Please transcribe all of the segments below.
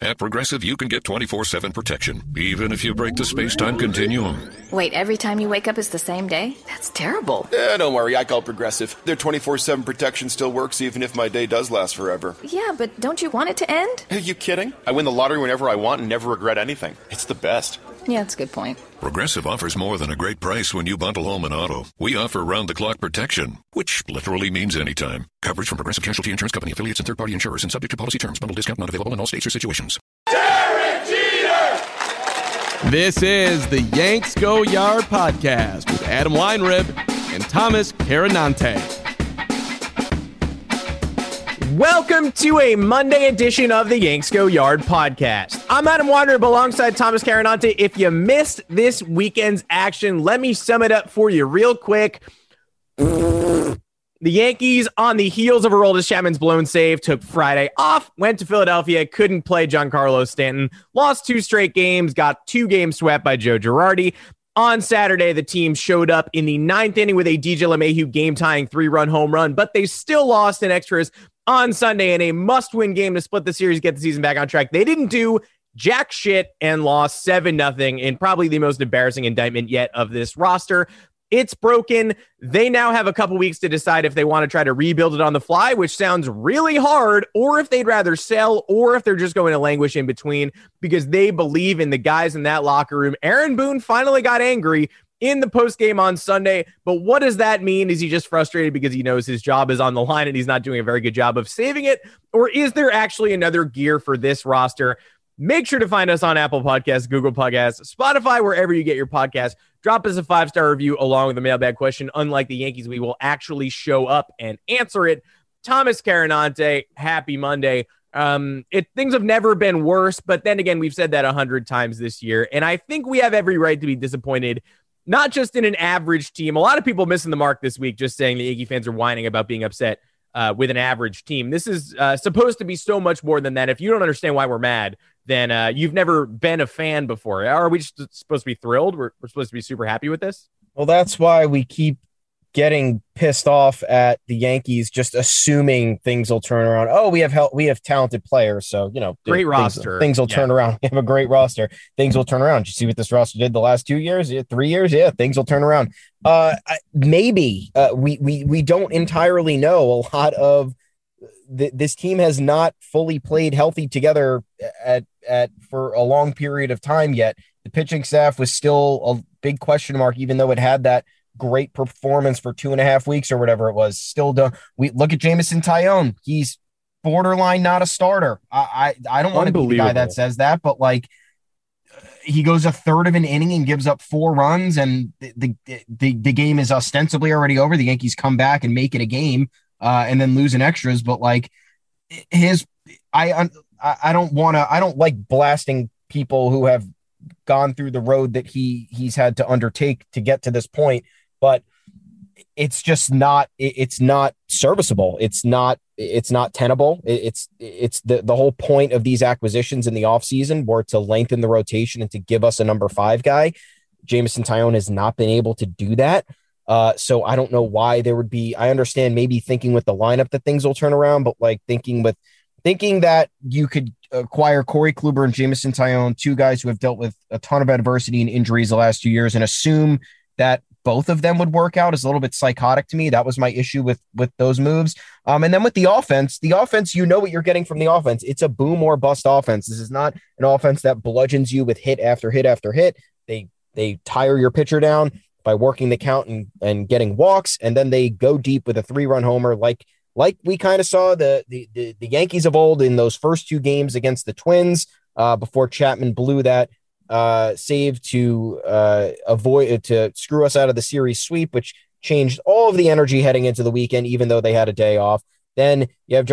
At Progressive, you can get 24/7 protection, even if you break the space-time continuum. Wait, every time you wake up is the same day? That's terrible. Don't worry, I call Progressive. Their 24/7 protection still works, even if my day does last forever. Yeah, but don't you want it to end? Are you kidding? I win the lottery whenever I want and never regret anything. It's the best. Yeah, that's a good point. Progressive offers more than a great price when you bundle home and auto. We offer round-the-clock protection, which literally means anytime. Coverage from Progressive Casualty Insurance Company, affiliates, and third-party insurers, and subject to policy terms. Bundle discount not available in all states or situations. Derek Jeter! This is the Yanks Go Yard podcast with Adam Weinrib and Thomas Carinante. Welcome to a Monday edition of the Yanks Go Yard podcast. I'm Adam Weinrib alongside Thomas Carinante. If you missed this weekend's action, let me sum it up for you real quick. The Yankees, on the heels of Aroldis Chapman's blown save, took Friday off, went to Philadelphia, couldn't play Giancarlo Stanton, lost 2 straight games, got 2 games swept by Joe Girardi. On Saturday, the team showed up in the 9th inning with a DJ LeMahieu game-tying 3-run home run, but they still lost in extras on Sunday in a must-win game to split the series, get the season back on track. They didn't do jack shit and lost 7-0 in probably the most embarrassing indictment yet of this roster. It's broken. They now have a couple weeks to decide if they want to try to rebuild it on the fly, which sounds really hard, or if they'd rather sell, or if they're just going to languish in between because they believe in the guys in that locker room. Aaron Boone finally got angry in the postgame on Sunday. But what does that mean? Is he just frustrated because he knows his job is on the line and he's not doing a very good job of saving it? Or is there actually another gear for this roster? Make sure to find us on Apple Podcasts, Google Podcasts, Spotify, wherever you get your podcasts. Drop us a 5-star review along with a mailbag question. Unlike the Yankees, we will actually show up and answer it. Thomas Carinante, happy Monday. Things have never been worse, but then again, we've said that 100 times this year. And I think we have every right to be disappointed, not just in an average team. A lot of people missing the mark this week, just saying the Yankee fans are whining about being upset with an average team. This is supposed to be so much more than that. If you don't understand why we're mad, then you've never been a fan before. Are we just supposed to be thrilled? We're supposed to be super happy with this? Well, that's why we keep getting pissed off at the Yankees, just assuming things will turn around. Oh, we have help. We have talented players. So, you know, great roster. Things will turn around. We have a great roster. Things will turn around. You see what this roster did the last 2 years, 3 years. Yeah. Things will turn around. Maybe we don't entirely know. A lot of this team has not fully played healthy together for a long period of time yet. The pitching staff was still a big question mark, even though it had that great performance for 2.5 weeks or whatever it was. Still don't. We look at Jameson Taillon. He's borderline not a starter. I don't want to be the guy that says that, but like, he goes 1/3 of an inning and gives up 4 runs, and the game is ostensibly already over. The Yankees come back and make it a game, and then lose in extras. But like, I don't like blasting people who have gone through the road that he's had to undertake to get to this point, but it's just not, it's not serviceable. It's not tenable. It's the whole point of these acquisitions in the offseason were to lengthen the rotation and to give us a number 5 guy. Jameson Taillon has not been able to do that. So I don't know why there would be, I understand maybe thinking with the lineup that things will turn around, but like thinking that you could acquire Corey Kluber and Jameson Taillon, 2 guys who have dealt with a ton of adversity and injuries the last 2 years, and assume that both of them would work out is a little bit psychotic to me. That was my issue with those moves. And then with the offense, you know what you're getting from the offense. It's a boom or bust offense. This is not an offense that bludgeons you with hit after hit after hit. They tire your pitcher down by working the count and getting walks. And then they go deep with a 3-run homer. Like we kind of saw the Yankees of old in those first two games against the Twins before Chapman blew that save to screw us out of the series sweep, which changed all of the energy heading into the weekend, even though they had a day off. Then you have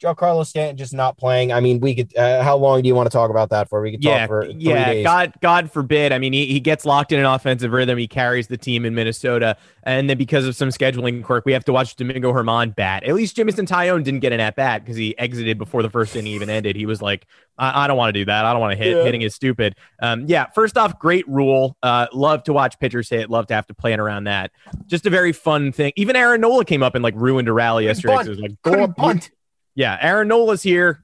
Giancarlo Stanton just not playing. I mean, we could. How long do you want to talk about that for? We could talk for 3 days. God forbid. I mean, he gets locked in an offensive rhythm. He carries the team in Minnesota, and then because of some scheduling quirk, we have to watch Domingo Germán bat. At least Jameson Taillon didn't get an at bat because he exited before the first inning even ended. He was like, "I don't want to do that. I don't want to hit. Yeah. Hitting is stupid." First off, great rule. Love to watch pitchers hit. Love to have to plan around that. Just a very fun thing. Even Aaron Nola came up and like ruined a rally yesterday. It was like, go bunt. Yeah, Aaron Nola's here.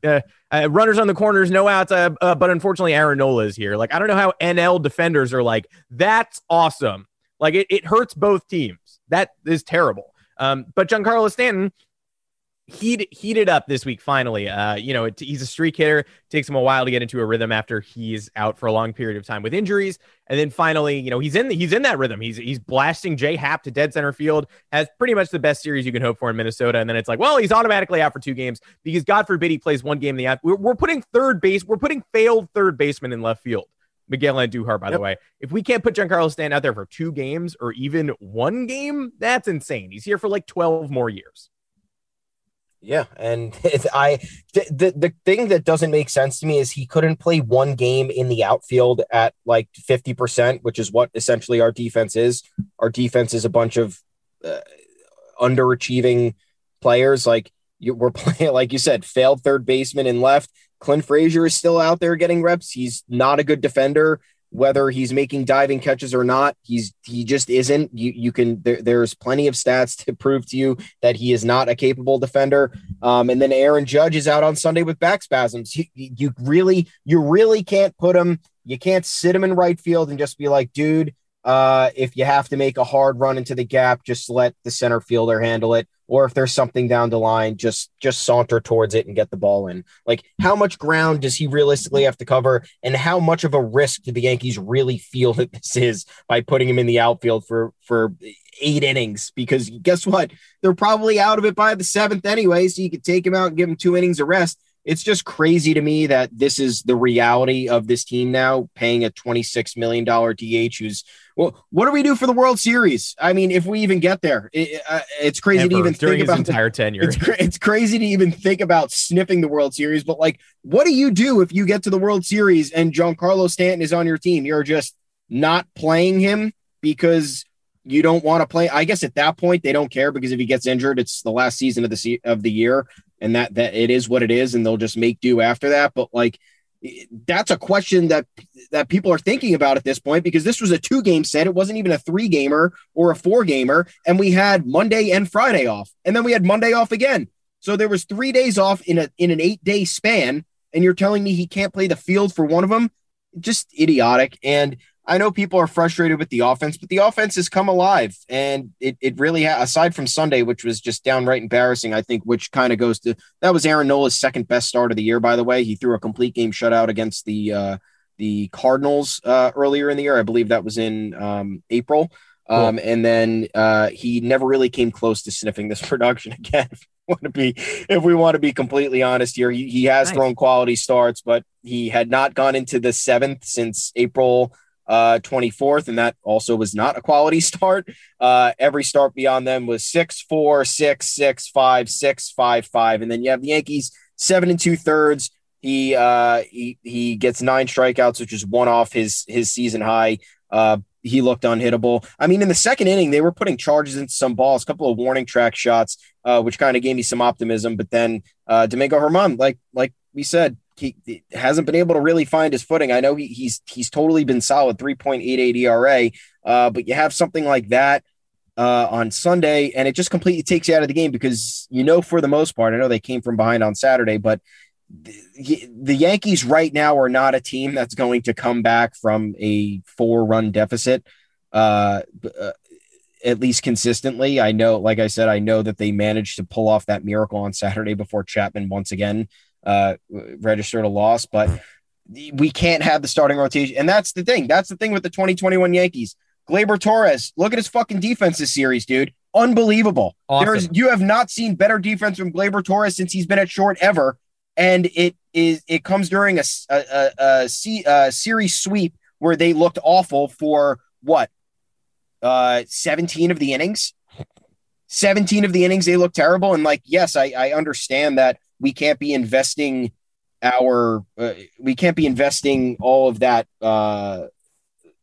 Runners on the corners, no outs. But unfortunately, Aaron Nola is here. Like, I don't know how NL defenders are like, that's awesome. Like, it hurts both teams. That is terrible. But Giancarlo Stanton heated up this week, finally. He's a streak hitter. It takes him a while to get into a rhythm after he's out for a long period of time with injuries. And then finally, he's in that rhythm. He's blasting Jay Happ to dead center field, has pretty much the best series you can hope for in Minnesota. And then it's like, well, he's automatically out for 2 games because God forbid he plays 1 game in the out. We're putting third base. We're putting failed third baseman in left field. Miguel Andujar, by the way, if we can't put Giancarlo Stanton out there for 2 games or even 1 game, that's insane. He's here for like 12 more years. Yeah, and the thing that doesn't make sense to me is he couldn't play 1 game in the outfield at like 50%, which is what essentially our defense is. Our defense is a bunch of underachieving players. Like we're playing, like you said, failed third baseman and left. Clint Frazier is still out there getting reps. He's not a good defender, whether he's making diving catches or not. He just isn't. There's plenty of stats to prove to you that he is not a capable defender. And then Aaron Judge is out on Sunday with back spasms. You really can't put him. You can't sit him in right field and just be like, dude, if you have to make a hard run into the gap, just let the center fielder handle it. Or if there's something down the line, just saunter towards it and get the ball in. Like, how much ground does he realistically have to cover, and how much of a risk do the Yankees really feel that this is by putting him in the outfield for 8 innings? Because guess what? They're probably out of it by the 7th anyway, so you could take him out and give him 2 innings of rest. It's just crazy to me that this is the reality of this team now, paying a $26 million DH who's, well, what do we do for the World Series? I mean, if we even get there, it's crazy to even think about his entire tenure. It's crazy to even think about sniffing the World Series, but like, what do you do if you get to the World Series and Giancarlo Stanton is on your team? You're just not playing him because you don't want to play. I guess at that point they don't care, because if he gets injured, it's the last season of the year. And that it is what it is, and they'll just make do after that. But like, that's a question that people are thinking about at this point, because this was a 2-game set. It wasn't even a 3-gamer or a 4-gamer. And we had Monday and Friday off, and then we had Monday off again. So there was 3 days off in an 8-day span. And you're telling me he can't play the field for one of them? Just idiotic. And I know people are frustrated with the offense, but the offense has come alive, and it really, aside from Sunday, which was just downright embarrassing, I think, which kind of goes to, that was Aaron Nola's 2nd best start of the year, by the way. He threw a complete game shutout against the Cardinals earlier in the year. I believe that was in April. Cool. And then he never really came close to sniffing this production again. If we want to be completely honest here, he has thrown quality starts, but he had not gone into the 7th since April 24th, and that also was not a quality start. Every start beyond them was 6-4, 6-6, 5-6, 5-5, and then you have the Yankees 7 2/3. He gets 9 strikeouts, which is 1 off his season high. He looked unhittable. I mean, in the 2nd inning, they were putting charges into some balls, a couple of warning track shots, which kind of gave me some optimism. But then Domingo Germán, like we said, he hasn't been able to really find his footing. I know he's totally been solid, 3.88 ERA, but you have something like that on Sunday, and it just completely takes you out of the game because, for the most part, I know they came from behind on Saturday, but the Yankees right now are not a team that's going to come back from a 4-run deficit. at least consistently. I know, like I said, I know that they managed to pull off that miracle on Saturday before Chapman once again registered a loss, but we can't have the starting rotation. And that's the thing. That's the thing with the 2021 Yankees. Gleyber Torres, look at his fucking defense this series, dude. Unbelievable. Awesome. You have not seen better defense from Gleyber Torres since he's been at short ever. And it comes during a series sweep where they looked awful for what? 17 of the innings, 17 of the innings, they look terrible. And like, yes, I understand that we can't be investing all of that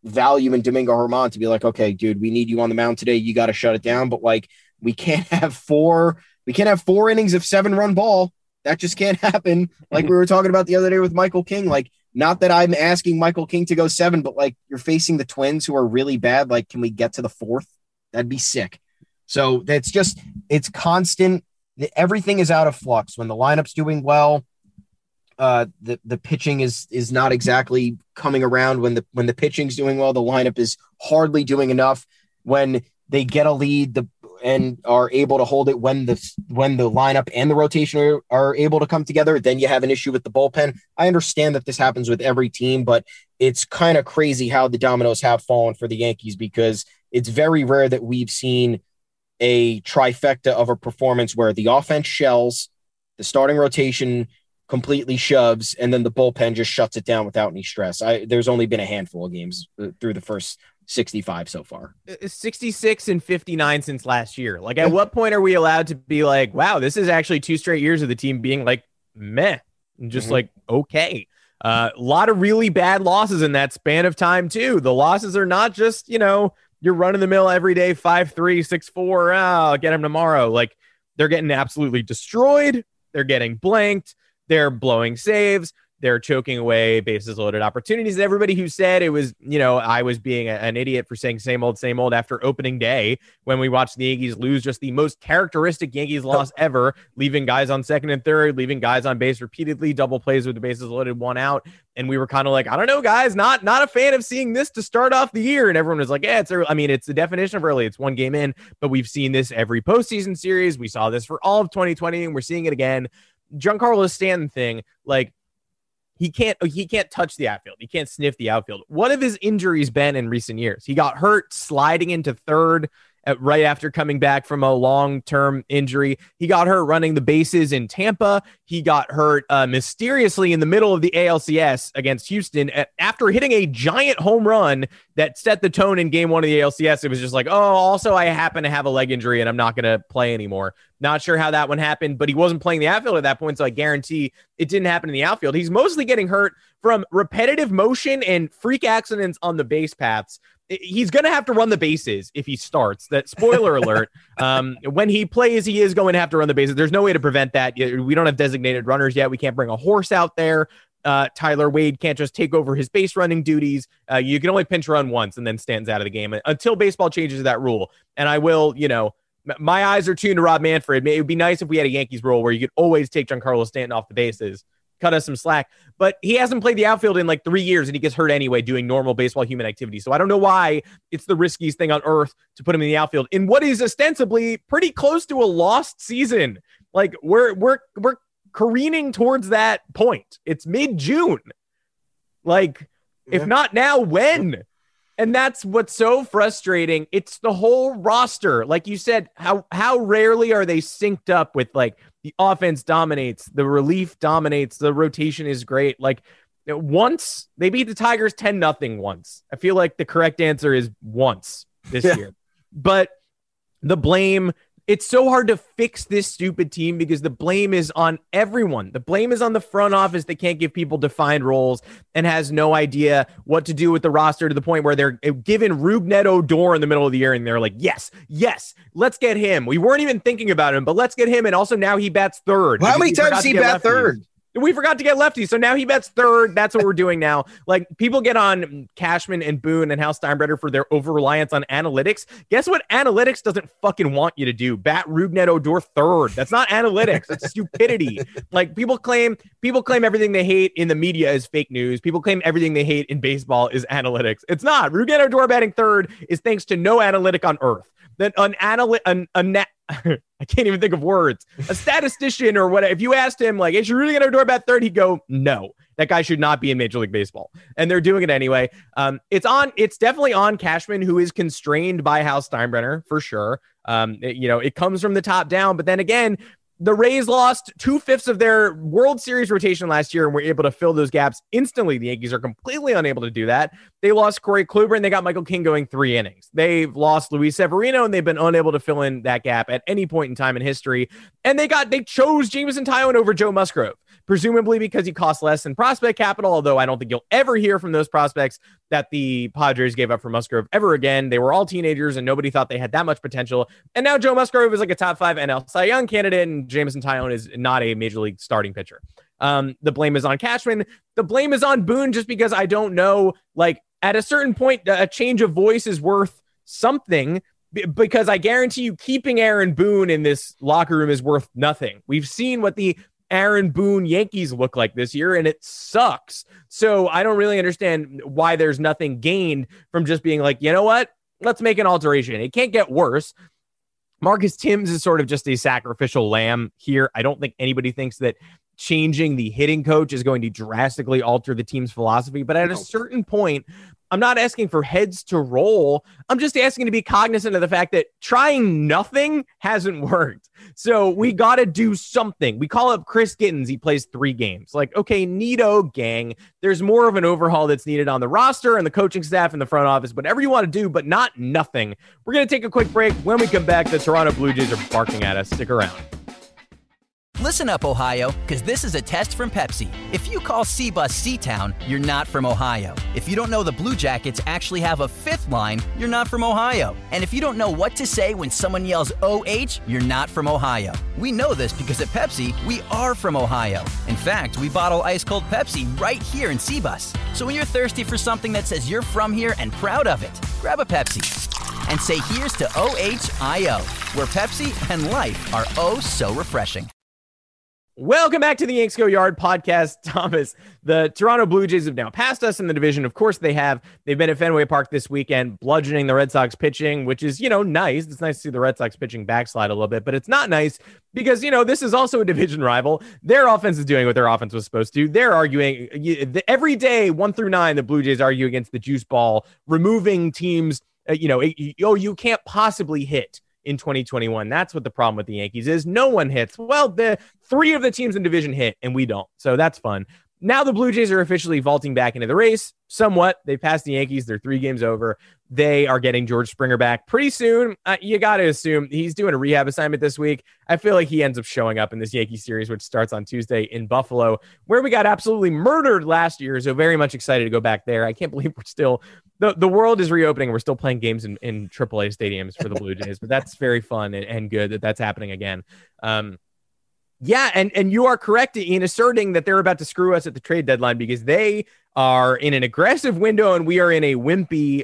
value in Domingo Germán to be like, okay, dude, we need you on the mound today. You got to shut it down. But like, we can't have four innings of 7-run ball. That just can't happen. Like we were talking about the other day with Michael King, like, not that I'm asking Michael King to go 7, but like you're facing the Twins who are really bad. Like, can we get to the 4th? That'd be sick. So that's just, it's constant. Everything is out of flux. When the lineup's doing well, the pitching is not exactly coming around. When the pitching's doing well, the lineup is hardly doing enough. When they get a lead, and are able to hold it, when the lineup and the rotation are able to come together, then you have an issue with the bullpen. I understand that this happens with every team, but it's kind of crazy how the dominoes have fallen for the Yankees, because it's very rare that we've seen a trifecta of a performance where the offense shells, the starting rotation completely shoves, and then the bullpen just shuts it down without any stress. There's only been a handful of games through the first 65 so far, 66 and 59 since last year. Like, at what point are we allowed to be like, wow, this is actually 2 straight years of the team being like, meh, and just like, okay. A lot of really bad losses in that span of time too. The losses are not just, you're running the mill every day, 5-3, 6-4. I'll get them tomorrow. Like, they're getting absolutely destroyed. They're getting blanked. They're blowing saves. They're choking away bases loaded opportunities. And everybody who said it was, I was being an idiot for saying same old after opening day when we watched the Yankees lose just the most characteristic Yankees loss ever, leaving guys on second and third, leaving guys on base repeatedly, double plays with the bases loaded, 1 out. And we were kind of like, I don't know, guys, not a fan of seeing this to start off the year. And everyone was like, yeah, it's early. I mean, it's the definition of early. It's 1 game in, but we've seen this every postseason series. We saw this for all of 2020, and we're seeing it again. Giancarlo Stanton thing, like, he can't touch the outfield. He can't sniff the outfield. What have his injuries been in recent years? He got hurt sliding into third right after coming back from a long-term injury. He got hurt running the bases in Tampa. He got hurt mysteriously in the middle of the ALCS against Houston after hitting a giant home run that set the tone in game 1 of the ALCS. It was just like, oh, also I happen to have a leg injury and I'm not going to play anymore. Not sure how that one happened, but he wasn't playing the outfield at that point, so I guarantee it didn't happen in the outfield. He's mostly getting hurt from repetitive motion and freak accidents on the base paths. He's going to have to run the bases if he starts. That, spoiler alert, when he plays, he is going to have to run the bases. There's no way to prevent that. We don't have designated runners yet. We can't bring a horse out there. Tyler Wade can't just take over his base running duties. You can only pinch run once, and then Stanton's out of the game until baseball changes that rule. And I will, my eyes are tuned to Rob Manfred. It would be nice if we had a Yankees rule where you could always take Giancarlo Stanton off the bases, cut us some slack. But he hasn't played the outfield in like 3 years, and he gets hurt anyway doing normal baseball human activity. So I don't know why it's the riskiest thing on earth to put him in the outfield in what is ostensibly pretty close to a lost season. Like, we're careening towards that point. It's mid-June. Like, if not now, when? And that's what's so frustrating. It's the whole roster. Like you said, how rarely are they synced up with, like, the offense dominates, the relief dominates, the rotation is great. Like, once they beat the Tigers 10-0 once. I feel like the correct answer is once this year. But the blame, it's so hard to fix this stupid team because the blame is on everyone. The blame is on the front office that can't give people defined roles and has no idea what to do with the roster, to the point where they're given Rougned Odor in the middle of the year and they're like, yes, let's get him. We weren't even thinking about him, but let's get him. And also now he bats third. How many times did he bat third? We forgot to get lefties, so now he bets third. That's what we're doing now. Like, people get on Cashman and Boone and Hal Steinbrenner for their over-reliance on analytics. Guess what analytics doesn't fucking want you to do? Bat Rougned Odor third. That's not analytics. That's stupidity. Like, people claim everything they hate in the media is fake news. People claim everything they hate in baseball is analytics. It's not. Rougned Odor batting third is thanks to no analytic on earth. Then I can't even think of words. A statistician or whatever. If you asked him, like, is you really going to door bat third? He'd go, no, that guy should not be in Major League Baseball. And they're doing it anyway. It's definitely on Cashman, who is constrained by Hal Steinbrenner for sure. It comes from the top down. But then again, the Rays lost 2/5 of their World Series rotation last year and were able to fill those gaps instantly. The Yankees are completely unable to do that. They lost Corey Kluber and they got Michael King going 3 innings. They've lost Luis Severino and they've been unable to fill in that gap at any point in time in history. And they chose Jameson Taillon over Joe Musgrove, presumably because he costs less in prospect capital, although I don't think you'll ever hear from those prospects that the Padres gave up for Musgrove ever again. They were all teenagers and nobody thought they had that much potential. And now Joe Musgrove is like a top 5 NL Cy Young candidate and Jameson Taillon is not a major league starting pitcher. The blame is on Cashman. The blame is on Boone, just because I don't know, like, at a certain point, a change of voice is worth something, because I guarantee you keeping Aaron Boone in this locker room is worth nothing. We've seen what the Aaron Boone Yankees look like this year, and it sucks. So I don't really understand why there's nothing gained from just being like, you know what? Let's make an alteration. It can't get worse. Marcus Timms is sort of just a sacrificial lamb here. I don't think anybody thinks that changing the hitting coach is going to drastically alter the team's philosophy. But at a certain point, I'm not asking for heads to roll. I'm just asking to be cognizant of the fact that trying nothing hasn't worked. So we got to do something. We call up Chris Gittens. He plays 3 games. Like, okay, neato gang. There's more of an overhaul that's needed on the roster and the coaching staff and the front office, whatever you want to do, but not nothing. We're going to take a quick break. When we come back, the Toronto Blue Jays are barking at us. Stick around. Listen up, Ohio, because this is a test from Pepsi. If you call C-Bus C-Town, you're not from Ohio. If you don't know the Blue Jackets actually have a fifth line, you're not from Ohio. And if you don't know what to say when someone yells O-H, you're not from Ohio. We know this because at Pepsi, we are from Ohio. In fact, we bottle ice-cold Pepsi right here in C-Bus. So when you're thirsty for something that says you're from here and proud of it, grab a Pepsi and say here's to O-H-I-O, where Pepsi and life are oh so refreshing. Welcome back to the Yanks Go Yard podcast, Thomas. The Toronto Blue Jays have now passed us in the division. Of course they have. They've been at Fenway Park this weekend, bludgeoning the Red Sox pitching, which is, nice. It's nice to see the Red Sox pitching backslide a little bit, but it's not nice because, this is also a division rival. Their offense is doing what their offense was supposed to. They're arguing every day, 1-9, the Blue Jays argue against the juice ball, removing teams, you can't possibly hit. In 2021, that's what the problem with the Yankees is. No one hits. Well, the 3 of the teams in division hit, and we don't. So that's fun. Now the Blue Jays are officially vaulting back into the race somewhat. They passed the Yankees. They're 3 games over. They are getting George Springer back pretty soon. You got to assume he's doing a rehab assignment this week. I feel like he ends up showing up in this Yankee series, which starts on Tuesday in Buffalo, where we got absolutely murdered last year. So very much excited to go back there. I can't believe we're still... The world is reopening. We're still playing games in AAA stadiums for the Blue Jays, but that's very fun and good that's happening again. And you are correct in asserting that they're about to screw us at the trade deadline because they are in an aggressive window and we are in a wimpy,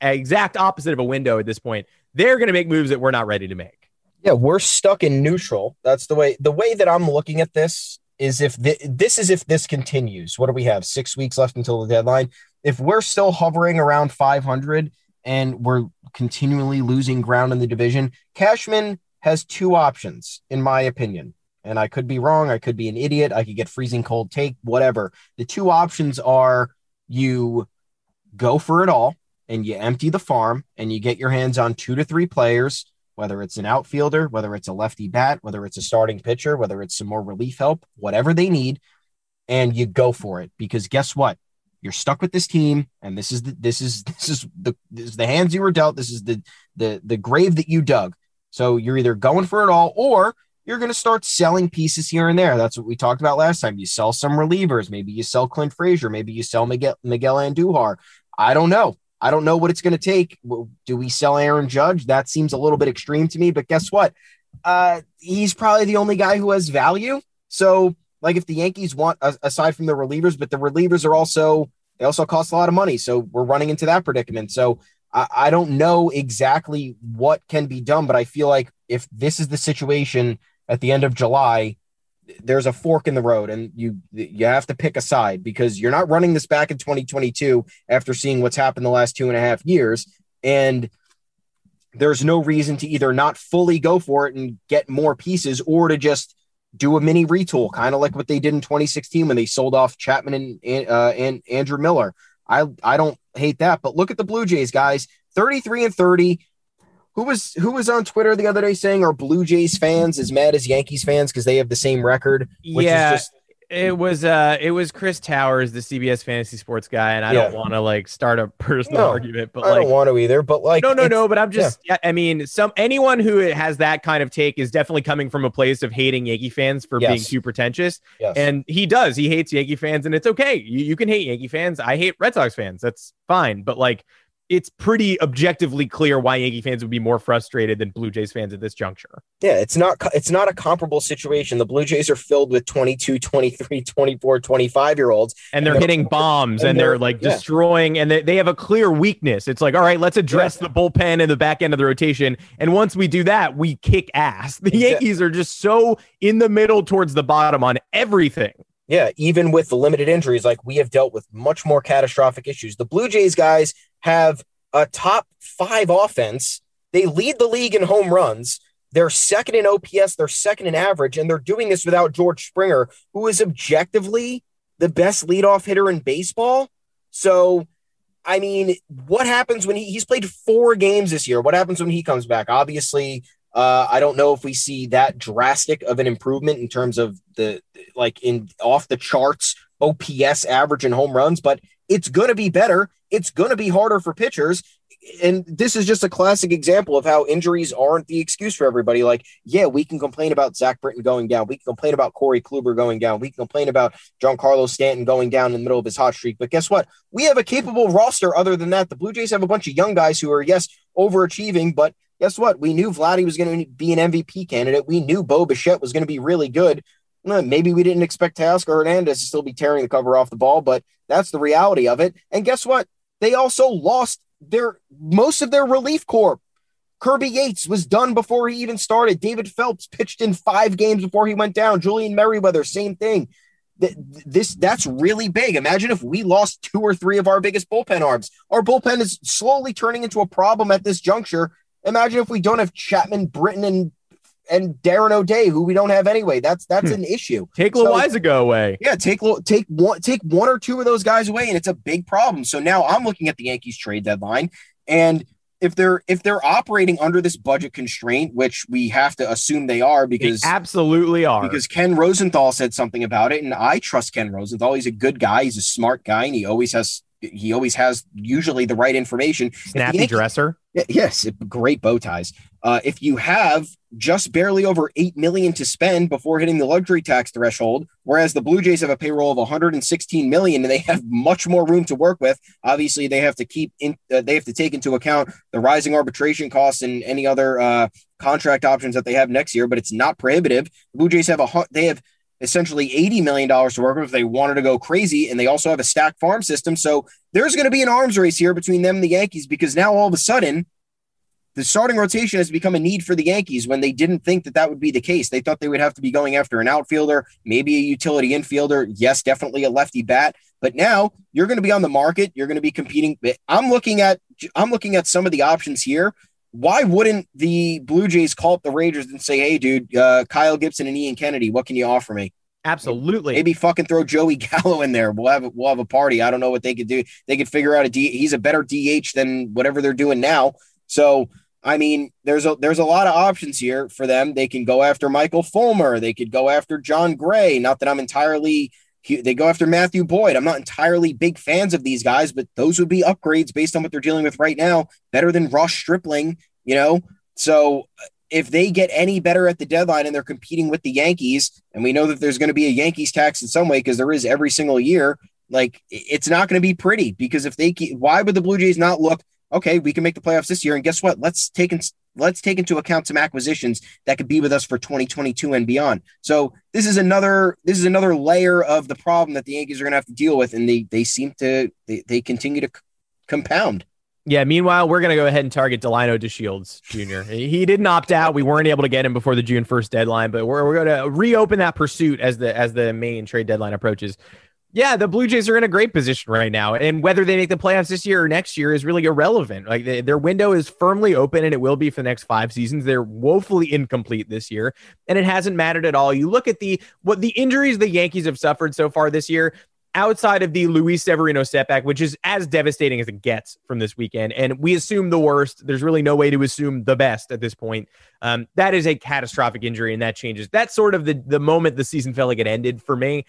exact opposite of a window at this point. They're going to make moves that we're not ready to make. Yeah, we're stuck in neutral. That's the way that I'm looking at this is if this continues. What do we have? 6 weeks left until the deadline. If we're still hovering around 500 and we're continually losing ground in the division, Cashman has 2 options, in my opinion. And I could be wrong. I could be an idiot. I could get freezing cold take, whatever. The 2 options are you go for it all and you empty the farm and you get your hands on 2 to 3 players, whether it's an outfielder, whether it's a lefty bat, whether it's a starting pitcher, whether it's some more relief help, whatever they need. And you go for it because guess what? You're stuck with this team, and this is the hands you were dealt. This is the grave that you dug. So you're either going for it all, or you're going to start selling pieces here and there. That's what we talked about last time. You sell some relievers, maybe you sell Clint Frazier, maybe you sell Miguel Andujar. I don't know. I don't know what it's going to take. Do we sell Aaron Judge? That seems a little bit extreme to me, but guess what? He's probably the only guy who has value. So like if the Yankees want, aside from the relievers, but the relievers are also, they also cost a lot of money. So we're running into that predicament. So I don't know exactly what can be done, but I feel like if this is the situation at the end of July, there's a fork in the road and you have to pick a side, because you're not running this back in 2022 after seeing what's happened the last 2.5 years. And there's no reason to either not fully go for it and get more pieces, or to just do a mini retool, kind of like what they did in 2016 when they sold off Chapman and Andrew Miller. I don't hate that, but look at the Blue Jays, guys, 33-30. Who was on Twitter the other day saying, are Blue Jays fans as mad as Yankees fans because they have the same record? Which is just... it was Chris Towers, the CBS fantasy sports guy, and I don't want to start a personal argument, but I don't want to either. But but I'm just, I mean, anyone who has that kind of take is definitely coming from a place of hating Yankee fans for being too pretentious. Yes. And he hates Yankee fans, and it's okay. You can hate Yankee fans. I hate Red Sox fans. That's fine. But it's pretty objectively clear why Yankee fans would be more frustrated than Blue Jays fans at this juncture. Yeah, it's not a comparable situation. The Blue Jays are filled with 22, 23, 24, 25-year-olds. And they're hitting bombs and they're destroying, and they have a clear weakness. It's all right, let's address the bullpen and the back end of the rotation. And once we do that, we kick ass. The Yankees are just so in the middle towards the bottom on everything. Yeah, even with the limited injuries, we have dealt with much more catastrophic issues. The Blue Jays, guys, have a top 5 offense. They lead the league in home runs. They're second in OPS. They're second in average. And they're doing this without George Springer, who is objectively the best leadoff hitter in baseball. So, I mean, what happens when he's played 4 games this year? What happens when he comes back? Obviously, I don't know if we see that drastic of an improvement in terms of the off the charts OPS average and home runs, but it's going to be better. It's going to be harder for pitchers. And this is just a classic example of how injuries aren't the excuse for everybody. We can complain about Zach Britton going down. We can complain about Corey Kluber going down. We can complain about Giancarlo Stanton going down in the middle of his hot streak. But guess what? We have a capable roster other than that. The Blue Jays have a bunch of young guys who are, overachieving, but guess what? We knew Vladdy was going to be an MVP candidate. We knew Bo Bichette was going to be really good. Maybe we didn't expect Teoscar Hernandez to still be tearing the cover off the ball, but that's the reality of it. And guess what? They also lost most of their relief corps. Kirby Yates was done before he even started. David Phelps pitched in 5 games before he went down. Julian Merriweather, same thing. That's really big. Imagine if we lost 2 or 3 of our biggest bullpen arms. Our bullpen is slowly turning into a problem at this juncture. Imagine if we don't have Chapman, Britton, and Darren O'Day, who we don't have anyway. That's an issue. Take Loaizaga away. Yeah, take 1 or 2 of those guys away, and it's a big problem. So now I'm looking at the Yankees trade deadline, and if they're operating under this budget constraint, which we have to assume they are, because they absolutely are, because Ken Rosenthal said something about it, and I trust Ken Rosenthal. He's a good guy. He's a smart guy, and he always has usually the right information. Snappy dresser. Yes. Great bow ties. If you have just barely over $8 million to spend before hitting the luxury tax threshold, whereas the Blue Jays have a payroll of $116 million and they have much more room to work with. Obviously they have to take into account the rising arbitration costs and any other contract options that they have next year, but it's not prohibitive. The Blue Jays have essentially $80 million to work with if they wanted to go crazy. And they also have a stacked farm system. So there's going to be an arms race here between them and the Yankees, because now all of a sudden the starting rotation has become a need for the Yankees when they didn't think that would be the case. They thought they would have to be going after an outfielder, maybe a utility infielder. Yes, definitely a lefty bat. But now you're going to be on the market. You're going to be competing. I'm looking at some of the options here. Why wouldn't the Blue Jays call up the Rangers and say, hey, dude, Kyle Gibson and Ian Kennedy, what can you offer me? Absolutely. Maybe fucking throw Joey Gallo in there. We'll have a party. I don't know what they could do. They could figure out he's a better DH than whatever they're doing now. So, I mean, there's a lot of options here for them. They can go after Michael Fulmer. They could go after John Gray. Not that I'm entirely... They go after Matthew Boyd. I'm not entirely big fans of these guys, but those would be upgrades based on what they're dealing with right now. Better than Ross Stripling, So if they get any better at the deadline and they're competing with the Yankees, and we know that there's going to be a Yankees tax in some way because there is every single year, it's not going to be pretty. Because why would the Blue Jays not look, okay, we can make the playoffs this year, and guess what? Let's take and let's take into account some acquisitions that could be with us for 2022 and beyond. So this is another layer of the problem that the Yankees are going to have to deal with, and they continue to compound. Yeah. Meanwhile, we're going to go ahead and target Delino DeShields Jr. He didn't opt out. We weren't able to get him before the June 1st deadline, but we're going to reopen that pursuit as the main trade deadline approaches. Yeah, the Blue Jays are in a great position right now, and whether they make the playoffs this year or next year is really irrelevant. Like their window is firmly open, and it will be for the next 5 seasons. They're woefully incomplete this year, and it hasn't mattered at all. You look at the injuries the Yankees have suffered so far this year, outside of the Luis Severino setback, which is as devastating as it gets from this weekend, and we assume the worst. There's really no way to assume the best at this point. That is a catastrophic injury, and that changes. That's sort of the moment the season felt like it ended for me.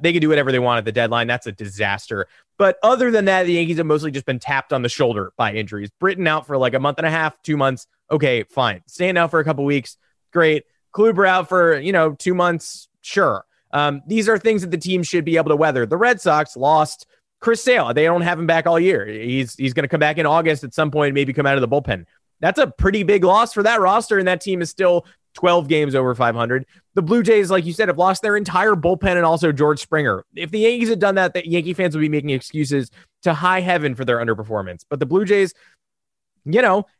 They can do whatever they want at the deadline. That's a disaster. But other than that, the Yankees have mostly just been tapped on the shoulder by injuries. Britton out for like a month and a half, 2 months. Okay, fine. Stanton out for a couple weeks. Great. Kluber out for, 2 months. Sure. These are things that the team should be able to weather. The Red Sox lost Chris Sale. They don't have him back all year. He's going to come back in August at some point, maybe come out of the bullpen. That's a pretty big loss for that roster, and that team is still 12 games over 500. The Blue Jays, like you said, have lost their entire bullpen and also George Springer. If the Yankees had done that, the Yankee fans would be making excuses to high heaven for their underperformance. But the Blue Jays,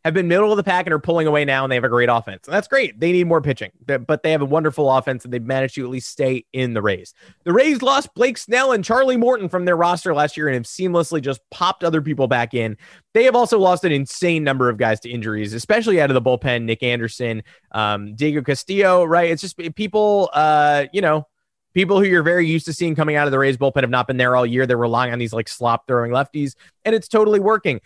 have been middle of the pack and are pulling away now, and they have a great offense. And that's great. They need more pitching, but they have a wonderful offense, and they've managed to at least stay in the Rays. The Rays lost Blake Snell and Charlie Morton from their roster last year and have seamlessly just popped other people back in. They have also lost an insane number of guys to injuries, especially out of the bullpen, Nick Anderson, Diego Castillo, right? It's just people, people who you're very used to seeing coming out of the Rays bullpen have not been there all year. They're relying on these like slop throwing lefties, and it's totally working.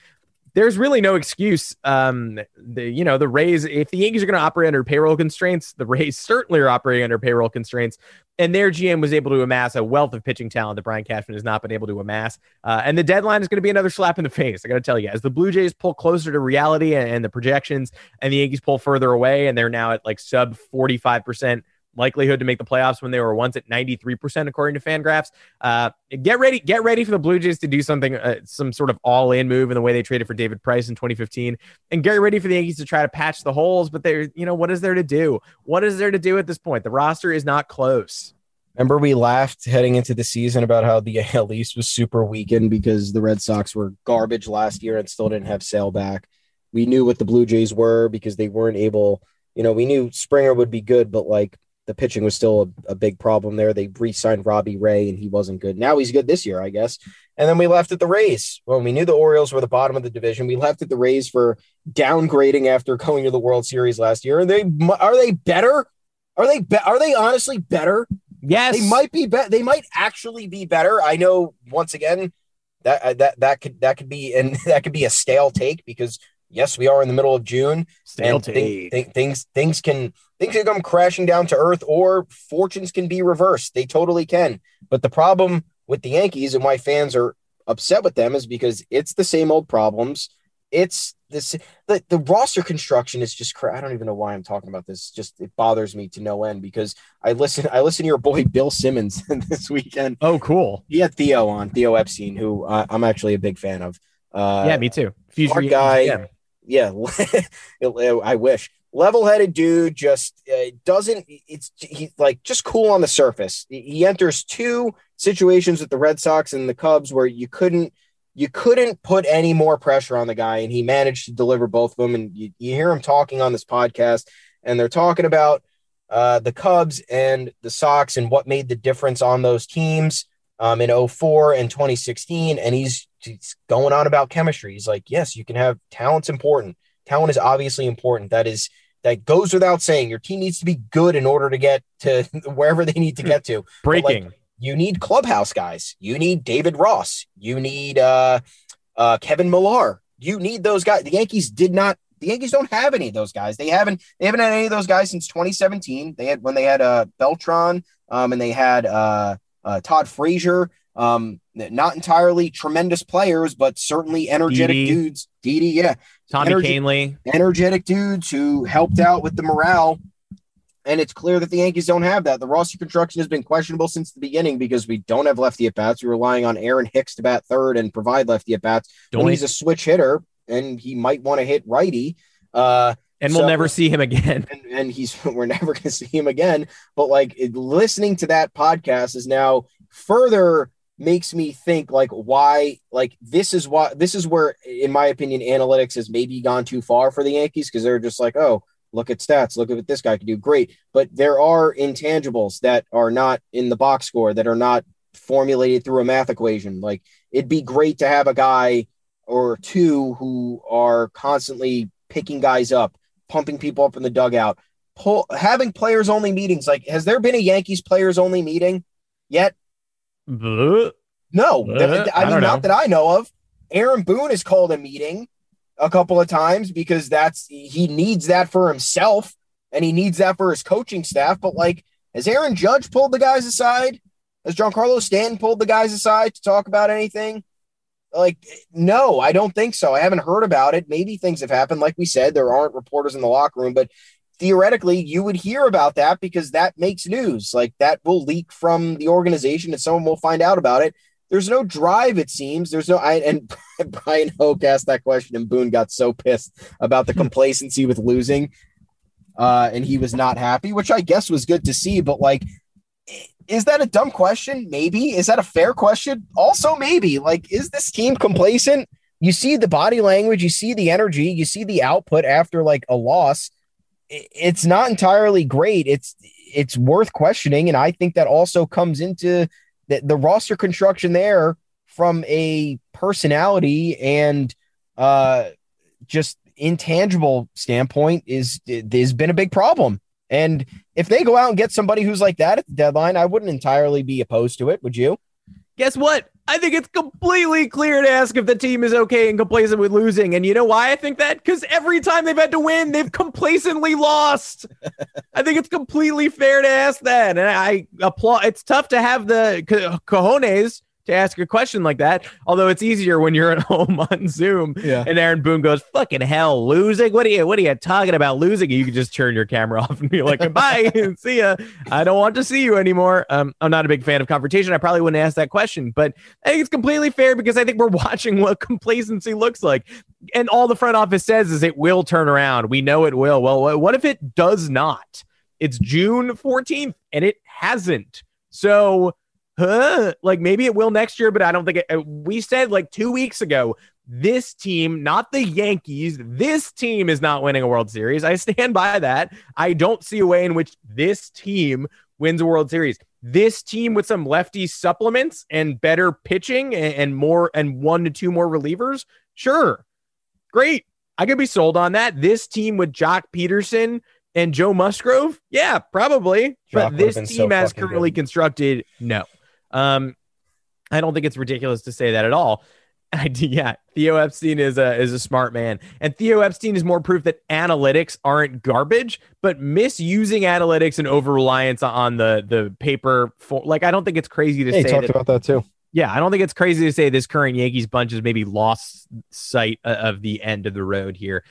There's really no excuse. The Rays, if the Yankees are going to operate under payroll constraints, the Rays certainly are operating under payroll constraints. And their GM was able to amass a wealth of pitching talent that Brian Cashman has not been able to amass. And the deadline is going to be another slap in the face. I got to tell you, as the Blue Jays pull closer to reality and the projections, and the Yankees pull further away, and they're now at like sub 45% likelihood to make the playoffs when they were once at 93%, according to FanGraphs. Get ready for the Blue Jays to do something, some sort of all-in move in the way they traded for David Price in 2015, and get ready for the Yankees to try to patch the holes. But they're, what is there to do? What is there to do at this point? The roster is not close. Remember, we laughed heading into the season about how the AL East was super weakened because the Red Sox were garbage last year and still didn't have Sale back. We knew what the Blue Jays were because they weren't able. We knew Springer would be good, but like, the pitching was still a big problem there. They re-signed Robbie Ray, and he wasn't good. Now he's good this year, I guess. And then we left at the Rays. Well, we knew the Orioles were the bottom of the division. We left at the Rays for downgrading after going to the World Series last year. And are they better? Are they honestly better? Yes, they might be better. They might actually be better. I know. Once again, that could be a stale take because, yes, we are in the middle of June. Stale take. Things can come crashing down to earth, or fortunes can be reversed. They totally can. But the problem with the Yankees and why fans are upset with them is because it's the same old problems. It's this the roster construction is just. I don't even know why I'm talking about this. Just it bothers me to no end because I listen to your boy Bill Simmons this weekend. Oh, cool. He had Theo on, Theo Epstein, who I'm actually a big fan of. Yeah, me too. Future guy. Yeah. I wish. Level-headed dude, just he's like just cool on the surface. He enters two situations with the Red Sox and the Cubs where you couldn't put any more pressure on the guy, and he managed to deliver both of them. And you hear him talking on this podcast, and they're talking about the Cubs and the Sox and what made the difference on those teams in 2004 and 2016. And he's going on about chemistry. He's like, yes, you can have talent's important. Talent is obviously important. That goes without saying. Your team needs to be good in order to get to wherever they need to get to. Breaking. Like, you need clubhouse guys. You need David Ross. You need Kevin Millar. You need those guys. The Yankees don't have any of those guys. They haven't had any of those guys since 2017. They had Beltran and they had Todd Frazier. Not entirely tremendous players, but certainly energetic dudes. Didi, yeah. Tommy Canely. Energetic dudes who helped out with the morale. And it's clear that the Yankees don't have that. The roster construction has been questionable since the beginning because we don't have lefty at-bats. We're relying on Aaron Hicks to bat third and provide lefty at-bats. When he's a switch hitter, and he might want to hit righty. And we'll never see him again. And we're never going to see him again. But like listening to that podcast is now further makes me think like why, like this is where, in my opinion, analytics has maybe gone too far for the Yankees. Cause they're just like, oh, look at stats, look at what this guy can do. Great. But there are intangibles that are not in the box score, that are not formulated through a math equation. Like it'd be great to have a guy or two who are constantly picking guys up, pumping people up in the dugout, having players only meetings. Like, has there been a Yankees players only meeting yet? No, I mean, not that I know of. Aaron Boone has called a meeting a couple of times because he needs that for himself and he needs that for his coaching staff. But like, has Aaron Judge pulled the guys aside? Has Giancarlo Stanton pulled the guys aside to talk about anything? Like, no, I don't think so. I haven't heard about it. Maybe things have happened. Like we said, there aren't reporters in the locker room, but theoretically you would hear about that because that makes news. Like that will leak from the organization and someone will find out about it. There's no drive. It seems there's no, and Brian Hoke asked that question and Boone got so pissed about the complacency with losing. And he was not happy, which I guess was good to see, but like, is that a dumb question? Maybe. Is that a fair question? Also, maybe. Like, is this team complacent? You see the body language, you see the energy, you see the output after like a loss. It's not entirely great. It's worth questioning. And I think that also comes into the roster construction there from a personality and just intangible standpoint has been a big problem. And if they go out and get somebody who's like that at the deadline, I wouldn't entirely be opposed to it. Would you? Guess what? I think it's completely clear to ask if the team is okay and complacent with losing. And you know why I think that? Because every time they've had to win, they've complacently lost. I think it's completely fair to ask that. And I applaud. It's tough to have the cojones to ask a question like that. Although it's easier when you're at home on Zoom. Yeah. And Aaron Boone goes, fucking hell, losing? What are you talking about losing? You can just turn your camera off and be like, goodbye and see ya. I don't want to see you anymore. I'm not a big fan of confrontation. I probably wouldn't ask that question, but I think it's completely fair because I think we're watching what complacency looks like. And all the front office says is it will turn around. We know it will. Well, what if it does not? It's June 14th and it hasn't. So like maybe it will next year, but I don't think it. We said like 2 weeks ago, this team, not the Yankees, this team is not winning a World Series. I stand by that. I don't see a way in which this team wins a World Series. This team with some lefty supplements and better pitching and 1 to 2 more relievers. Sure. Great. I could be sold on that. This team with Jock Peterson and Joe Musgrove. Yeah, probably. Jock, but this team as currently constructed, no. I don't think it's ridiculous to say that at all. Theo Epstein is a smart man, and Theo Epstein is more proof that analytics aren't garbage, but misusing analytics and over reliance on the paper for, like, I don't think it's crazy to say. He talked about that too. Yeah, I don't think it's crazy to say this current Yankees bunch has maybe lost sight of the end of the road here,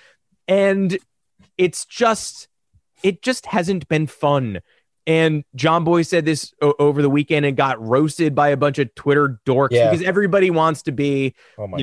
and it just hasn't been fun. And John Boy said this over the weekend and got roasted by a bunch of Twitter dorks because everybody wants to be,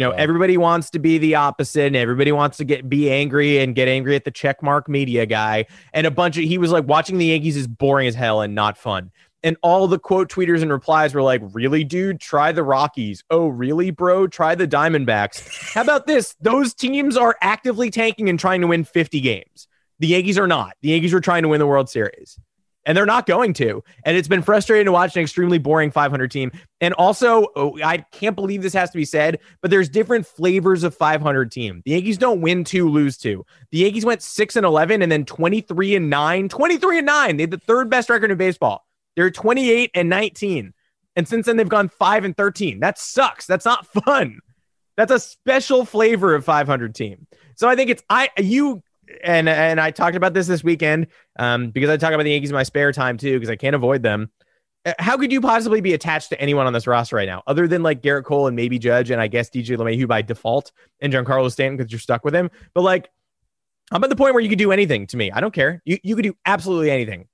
everybody wants to be the opposite, and everybody wants to be angry and get angry at the checkmark media guy. And he was like, watching the Yankees is boring as hell and not fun. And all the quote tweeters and replies were like, really, dude, try the Rockies. Oh, really, bro, try the Diamondbacks. How about this? Those teams are actively tanking and trying to win 50 games. The Yankees are not. The Yankees are trying to win the World Series. And they're not going to. And it's been frustrating to watch an extremely boring .500 team. And also, I can't believe this has to be said, but there's different flavors of .500 team. The Yankees don't win 2, lose 2. The Yankees went 6-11 and then 23-9. 23-9. They had the third best record in baseball. They're 28-19. And since then, they've gone 5-13. That sucks. That's not fun. That's a special flavor of .500 team. So I think it's And I talked about this weekend because I talk about the Yankees in my spare time, too, because I can't avoid them. How could you possibly be attached to anyone on this roster right now other than like Garrett Cole and maybe Judge and I guess DJ LeMahieu by default and Giancarlo Stanton because you're stuck with him? But like, I'm at the point where you could do anything to me. I don't care. You could do absolutely anything.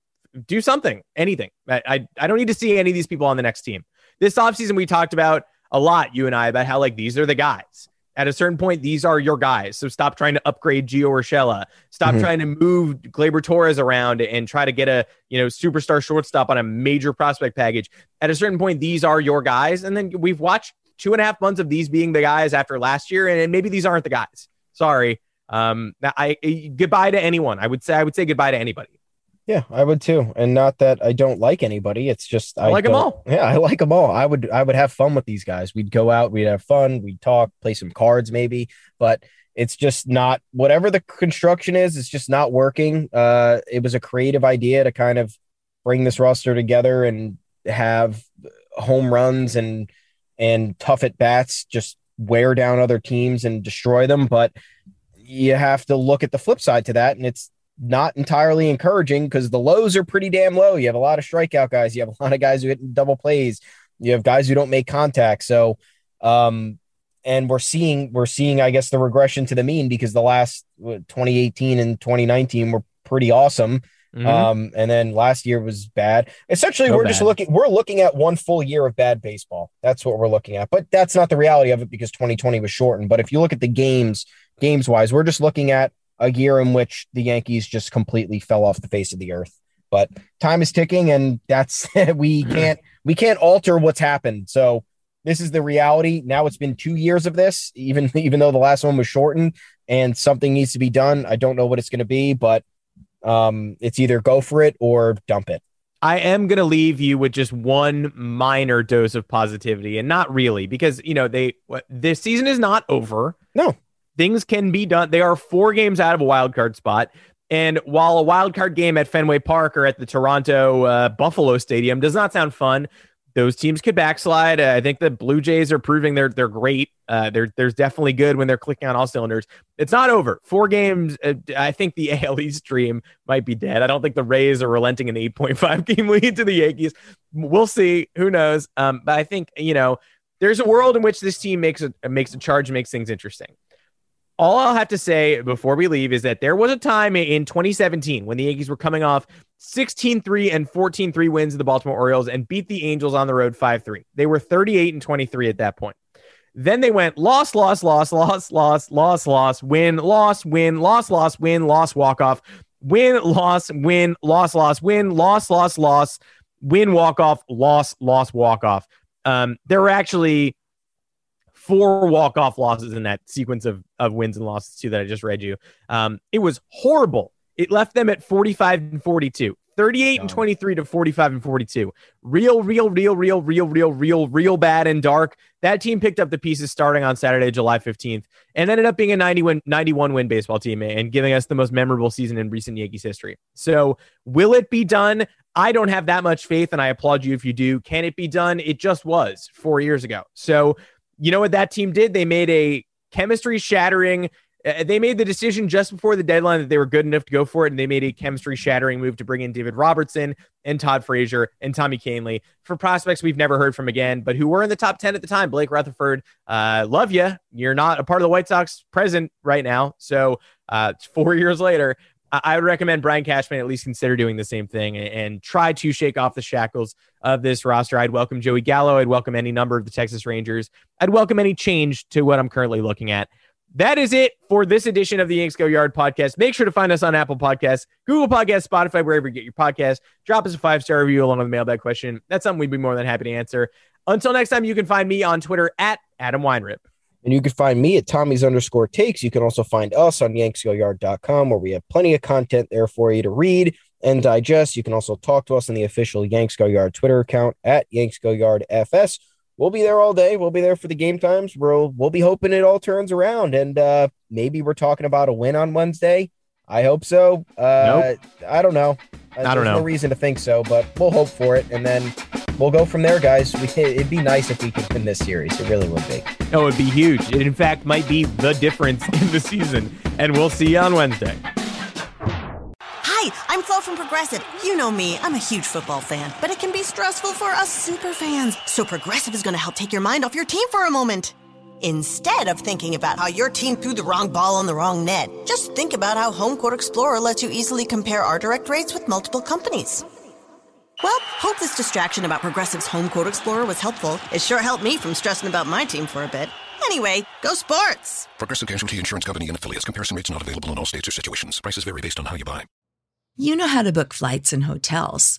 Do something, anything. I don't need to see any of these people on the next team. This offseason, we talked about a lot, you and I, about how like these are the guys. At a certain point, these are your guys. So stop trying to upgrade Gio Urshela. Stop trying to move Gleyber Torres around and try to get a, you know, superstar shortstop on a major prospect package. At a certain point, these are your guys. And then we've watched 2.5 months of these being the guys after last year, and maybe these aren't the guys. Sorry. Goodbye to anyone. I would say goodbye to anybody. Yeah, I would too. And not that I don't like anybody. It's just, I like them all. Yeah, I like them all. I would have fun with these guys. We'd go out, we'd have fun. We'd talk, play some cards maybe, but it's just not, whatever the construction is, it's just not working. It was a creative idea to kind of bring this roster together and have home runs and tough at bats, just wear down other teams and destroy them. But you have to look at the flip side to that. And it's not entirely encouraging because the lows are pretty damn low. You have a lot of strikeout guys. You have a lot of guys who hit double plays. You have guys who don't make contact. So, and we're seeing, I guess, the regression to the mean, because the last 2018 and 2019 were pretty awesome. And then last year was bad. Essentially, we're looking at one full year of bad baseball. That's what we're looking at, but that's not the reality of it because 2020 was shortened. But if you look at the games wise, we're just looking at a year in which the Yankees just completely fell off the face of the earth. But time is ticking, and that's we can't alter what's happened. So this is the reality. Now it's been 2 years of this, even though the last one was shortened, and something needs to be done. I don't know what it's going to be, but it's either go for it or dump it. I am going to leave you with just one minor dose of positivity, and not really, because this season is not over. No. Things can be done. They are 4 games out of a wild card spot. And while a wild card game at Fenway Park or at the Toronto Buffalo Stadium does not sound fun, those teams could backslide. I think the Blue Jays are proving they're great. They're definitely good when they're clicking on all cylinders. It's not over. 4 games. I think the AL East dream might be dead. I don't think the Rays are relenting an 8.5 game lead to the Yankees. We'll see. Who knows? But I think, there's a world in which this team makes a charge and makes things interesting. All I'll have to say before we leave is that there was a time in 2017 when the Yankees were coming off 16-3 and 14-3 wins of the Baltimore Orioles and beat the Angels on the road 5-3. They were 38-23 at that point. Then they went loss, win, loss, walk-off, win, loss, win, walk-off, loss, walk-off. There were actually 4 walk-off losses in that sequence of wins and losses too that I just read you. It was horrible. It left them at 45-42, 38-23 to 45-42. Real bad and dark. That team picked up the pieces starting on Saturday, July 15th, and ended up being a 91-win baseball team and giving us the most memorable season in recent Yankees history. So will it be done? I don't have that much faith, and I applaud you if you do. Can it be done? It just was 4 years ago. So you know what that team did? They made a chemistry shattering. They made the decision just before the deadline that they were good enough to go for it. And they made a chemistry shattering move to bring in David Robertson and Todd Frazier and Tommy Kahnle for prospects we've never heard from again, but who were in the top 10 at the time. Blake Rutherford, love you. You're not a part of the White Sox present right now. So 4 years later, I would recommend Brian Cashman at least consider doing the same thing and try to shake off the shackles of this roster. I'd welcome Joey Gallo. I'd welcome any number of the Texas Rangers. I'd welcome any change to what I'm currently looking at. That is it for this edition of the Yanks Go Yard podcast. Make sure to find us on Apple Podcasts, Google Podcasts, Spotify, wherever you get your podcasts. Drop us a 5-star review along with a mailbag question. That's something we'd be more than happy to answer. Until next time, you can find me on Twitter at Adam Weinrib. And you can find me at Tommy's_takes. You can also find us on yanksgoyard.com, where we have plenty of content there for you to read and digest. You can also talk to us on the official Yanks Go Yard Twitter account at yanksgoyardfs. We'll be there all day. We'll be there for the game times. We'll be hoping it all turns around. And maybe we're talking about a win on Wednesday. I hope so. Nope. I don't know. There's no reason to think so, but we'll hope for it. And then we'll go from there, guys. It'd be nice if we could win this series. It really would be. Oh, it'd be huge. It, in fact, might be the difference in the season. And we'll see you on Wednesday. Hi, I'm Flo from Progressive. You know me. I'm a huge football fan. But it can be stressful for us super fans. So Progressive is going to help take your mind off your team for a moment. Instead of thinking about how your team threw the wrong ball on the wrong net, just think about how Home Quote Explorer lets you easily compare our direct rates with multiple companies. Well, hope this distraction about Progressive's Home Quote Explorer was helpful. It sure helped me from stressing about my team for a bit. Anyway, go sports. Progressive Casualty Insurance Company and affiliates. Comparison rates not available in all states or situations. Prices vary based on how you buy. You know how to book flights and hotels.